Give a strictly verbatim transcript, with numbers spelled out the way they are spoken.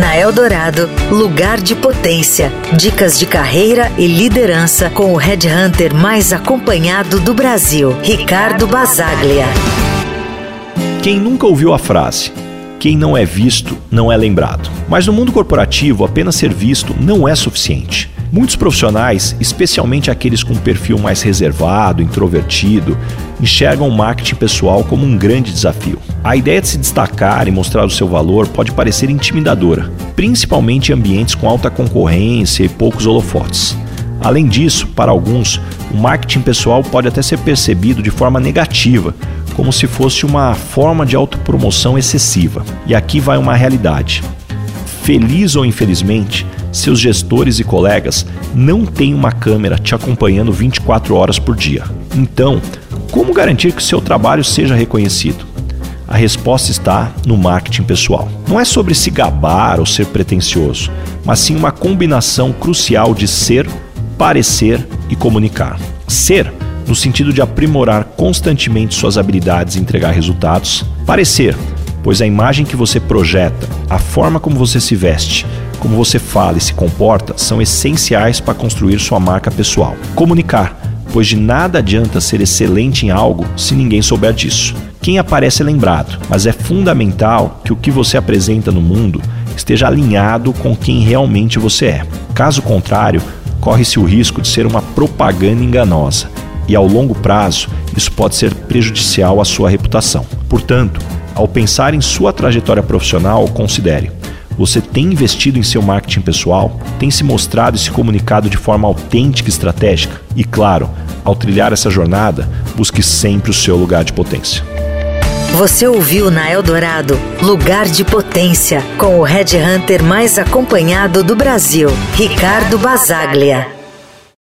Na Eldorado, lugar de potência. Dicas de carreira e liderança com o headhunter mais acompanhado do Brasil, Ricardo Basaglia. Quem nunca ouviu a frase, quem não é visto não é lembrado. Mas no mundo corporativo, apenas ser visto não é suficiente. Muitos profissionais, especialmente aqueles com um perfil mais reservado, introvertido, enxergam o marketing pessoal como um grande desafio. A ideia de se destacar e mostrar o seu valor pode parecer intimidadora, principalmente em ambientes com alta concorrência e poucos holofotes. Além disso, para alguns, o marketing pessoal pode até ser percebido de forma negativa, como se fosse uma forma de autopromoção excessiva. E aqui vai uma realidade. Feliz ou infelizmente, seus gestores e colegas não têm uma câmera te acompanhando vinte e quatro horas por dia. Então, como garantir que o seu trabalho seja reconhecido? A resposta está no marketing pessoal. Não é sobre se gabar ou ser pretensioso, mas sim uma combinação crucial de ser, parecer e comunicar. Ser, no sentido de aprimorar constantemente suas habilidades e entregar resultados. Parecer, pois a imagem que você projeta, a forma como você se veste, como você fala e se comporta, são essenciais para construir sua marca pessoal. Comunicar, pois de nada adianta ser excelente em algo se ninguém souber disso. Quem aparece é lembrado, mas é fundamental que o que você apresenta no mundo esteja alinhado com quem realmente você é. Caso contrário, corre-se o risco de ser uma propaganda enganosa e, ao longo prazo, isso pode ser prejudicial à sua reputação. Portanto, ao pensar em sua trajetória profissional, considere: você tem investido em seu marketing pessoal? Tem se mostrado e se comunicado de forma autêntica e estratégica? E claro, ao trilhar essa jornada, busque sempre o seu lugar de potência. Você ouviu na Eldorado, lugar de potência, com o headhunter mais acompanhado do Brasil, Ricardo Basaglia.